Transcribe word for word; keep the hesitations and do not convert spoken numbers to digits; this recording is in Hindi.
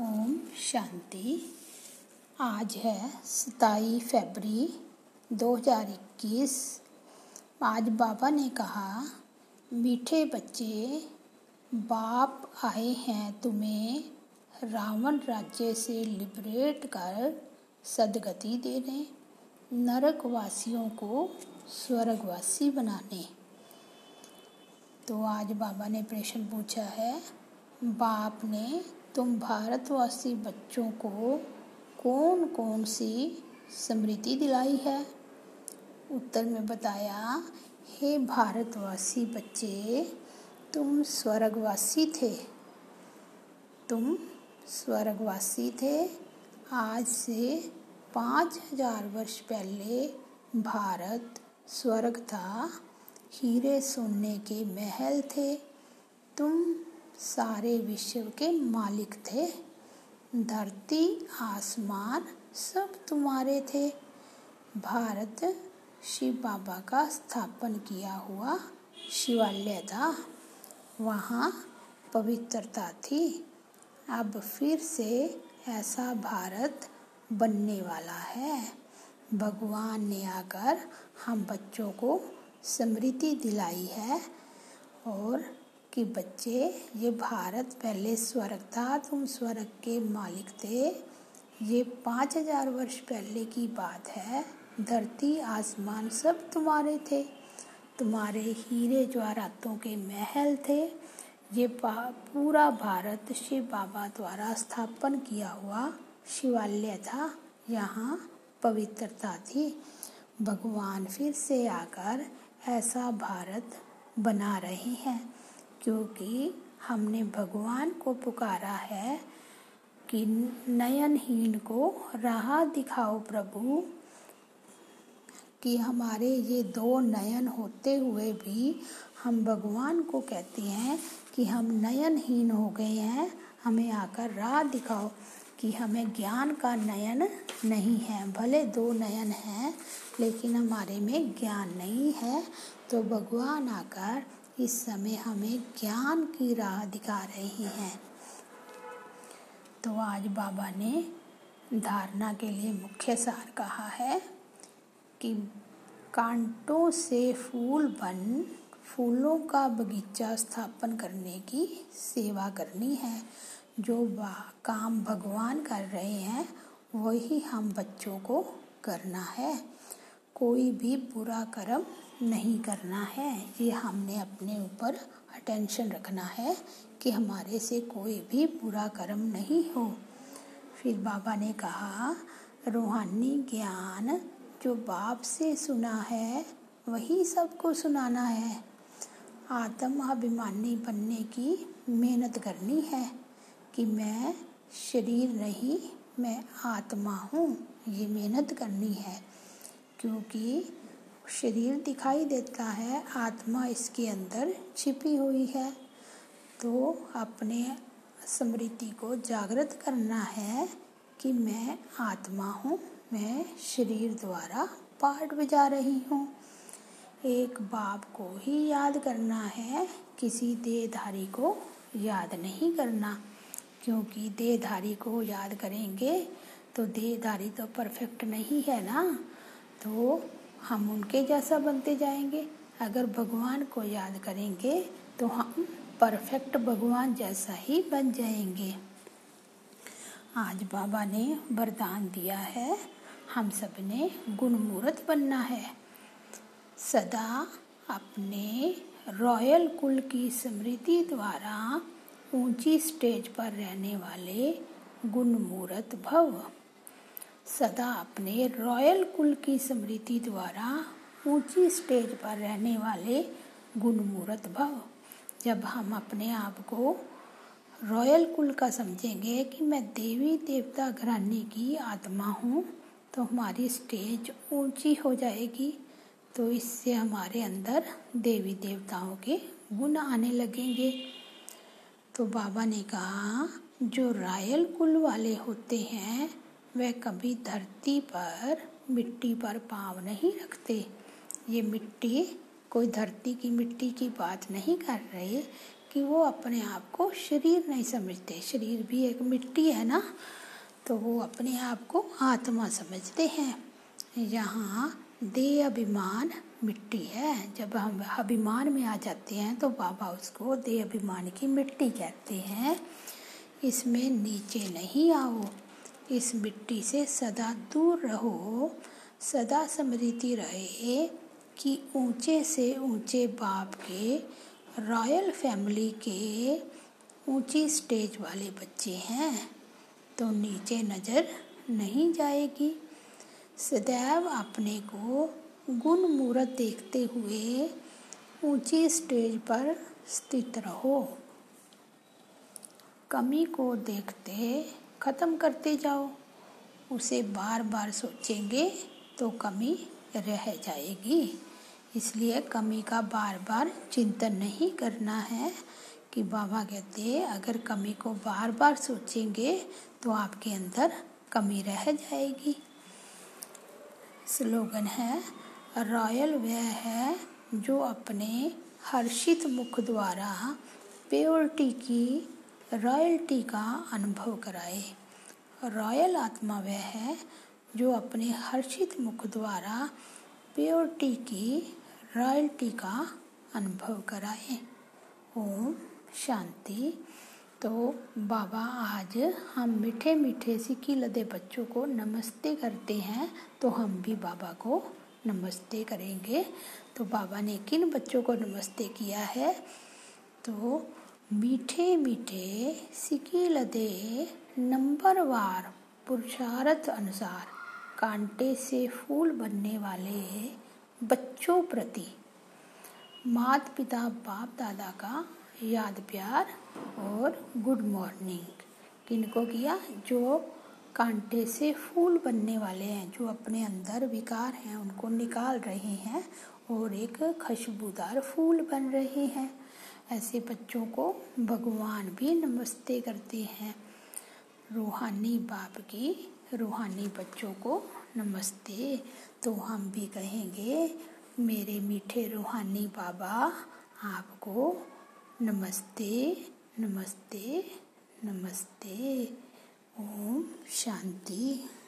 ओम शांति। आज है सताईस फरवरी दो हज़ार इक्कीस। आज बाबा ने कहा, मीठे बच्चे बाप आए हैं तुम्हें रावण राज्य से लिबरेट कर सदगति देने, नरकवासियों को स्वर्गवासी बनाने। तो आज बाबा ने प्रश्न पूछा है, बाप ने तुम भारतवासी बच्चों को कौन कौन सी स्मृति दिलाई है? उत्तर में बताया, हे भारतवासी बच्चे, तुम स्वर्गवासी थे तुम स्वर्गवासी थे आज से पाँच हजार वर्ष पहले भारत स्वर्ग था, हीरे सोने के महल थे, तुम सारे विश्व के मालिक थे, धरती आसमान सब तुम्हारे थे। भारत शिव बाबा का स्थापन किया हुआ शिवालय था, वहाँ पवित्रता थी। अब फिर से ऐसा भारत बनने वाला है। भगवान ने आकर हम बच्चों को स्मृति दिलाई है और कि बच्चे, ये भारत पहले स्वर्ग था, तुम स्वर्ग के मालिक थे। ये पाँच हजार वर्ष पहले की बात है, धरती आसमान सब तुम्हारे थे, तुम्हारे हीरे ज्वारातों के महल थे। ये पूरा भारत शिव बाबा द्वारा स्थापन किया हुआ शिवालय था, यहाँ पवित्रता थी। भगवान फिर से आकर ऐसा भारत बना रहे हैं, क्योंकि हमने भगवान को पुकारा है कि नयनहीन को राह दिखाओ प्रभु, कि हमारे ये दो नयन होते हुए भी हम भगवान को कहते हैं कि हम नयनहीन हो गए हैं, हमें आकर राह दिखाओ कि हमें ज्ञान का नयन नहीं है। भले दो नयन हैं लेकिन हमारे में ज्ञान नहीं है, तो भगवान आकर इस समय हमें ज्ञान की राह दिखा रही हैं। तो आज बाबा ने धारणा के लिए मुख्य सार कहा है कि कांटों से फूल बन फूलों का बगीचा स्थापन करने की सेवा करनी है। जो काम भगवान कर रहे हैं वही हम बच्चों को करना है, कोई भी बुरा कर्म नहीं करना है। ये हमने अपने ऊपर अटेंशन रखना है कि हमारे से कोई भी बुरा कर्म नहीं हो। फिर बाबा ने कहा, रूहानी ज्ञान जो बाप से सुना है वही सबको सुनाना है। आत्म अभिमानी बनने की मेहनत करनी है कि मैं शरीर नहीं, मैं आत्मा हूँ। ये मेहनत करनी है, क्योंकि शरीर दिखाई देता है, आत्मा इसके अंदर छिपी हुई है। तो अपने स्मृति को जागृत करना है कि मैं आत्मा हूँ, मैं शरीर द्वारा पार्ट बजा रही हूँ। एक बाप को ही याद करना है, किसी देहधारी को याद नहीं करना, क्योंकि देहधारी को याद करेंगे तो देहधारी तो परफेक्ट नहीं है ना, तो हम उनके जैसा बनते जाएंगे। अगर भगवान को याद करेंगे तो हम परफेक्ट भगवान जैसा ही बन जाएंगे। आज बाबा ने वरदान दिया है, हम सबने गुणमूर्त बनना है, सदा अपने रॉयल कुल की स्मृति द्वारा ऊंची स्टेज पर रहने वाले गुणमूर्त भव। सदा अपने रॉयल कुल की स्मृति द्वारा ऊंची स्टेज पर रहने वाले गुणमूर्त भव। जब हम अपने आप को रॉयल कुल का समझेंगे कि मैं देवी देवता घराने की आत्मा हूँ, तो हमारी स्टेज ऊंची हो जाएगी। तो इससे हमारे अंदर देवी देवताओं के गुण आने लगेंगे। तो बाबा ने कहा, जो रॉयल कुल वाले होते हैं वह कभी धरती पर मिट्टी पर पाँव नहीं रखते। ये मिट्टी कोई धरती की मिट्टी की बात नहीं कर रहे, कि वो अपने आप को शरीर नहीं समझते। शरीर भी एक मिट्टी है ना, तो वो अपने आप को आत्मा समझते हैं। यहाँ देह अभिमान मिट्टी है। जब हम अभिमान में आ जाते हैं तो बाबा उसको देह अभिमान की मिट्टी कहते हैं। इसमें नीचे नहीं आओ, इस मिट्टी से सदा दूर रहो। सदा स्मृति रहे कि ऊंचे से ऊंचे बाप के, रॉयल फैमिली के ऊंची स्टेज वाले बच्चे हैं, तो नीचे नज़र नहीं जाएगी। सदैव अपने को गुणमूर्त देखते हुए ऊंची स्टेज पर स्थित रहो। कमी को देखते ख़त्म करते जाओ। उसे बार बार सोचेंगे तो कमी रह जाएगी। इसलिए कमी का बार बार चिंतन नहीं करना है। कि बाबा कहते हैं अगर कमी को बार बार सोचेंगे तो आपके अंदर कमी रह जाएगी। स्लोगन है, रॉयल वह है जो अपने हर्षित मुख द्वारा प्योरिटी की रॉयल्टी का अनुभव कराए। रॉयल आत्मा वह है जो अपने हर्षित मुख द्वारा प्योरिटी की रॉयल्टी का अनुभव कराए। ओम शांति। तो बाबा आज हम मीठे मीठे सीखी लदे बच्चों को नमस्ते करते हैं, तो हम भी बाबा को नमस्ते करेंगे। तो बाबा ने किन बच्चों को नमस्ते किया है? तो मीठे मीठे सिकी लदे नंबरवार पुरुषार्थ अनुसार कांटे से फूल बनने वाले बच्चों प्रति माता पिता बाप दादा का याद प्यार और गुड मॉर्निंग किनको किया? जो कांटे से फूल बनने वाले हैं, जो अपने अंदर विकार हैं उनको निकाल रहे हैं और एक खुशबूदार फूल बन रहे हैं। ऐसे बच्चों को भगवान भी नमस्ते करते हैं। रूहानी बाप की रूहानी बच्चों को नमस्ते। तो हम भी कहेंगे मेरे मीठे रूहानी बाबा आपको नमस्ते नमस्ते नमस्ते। ओम शांति।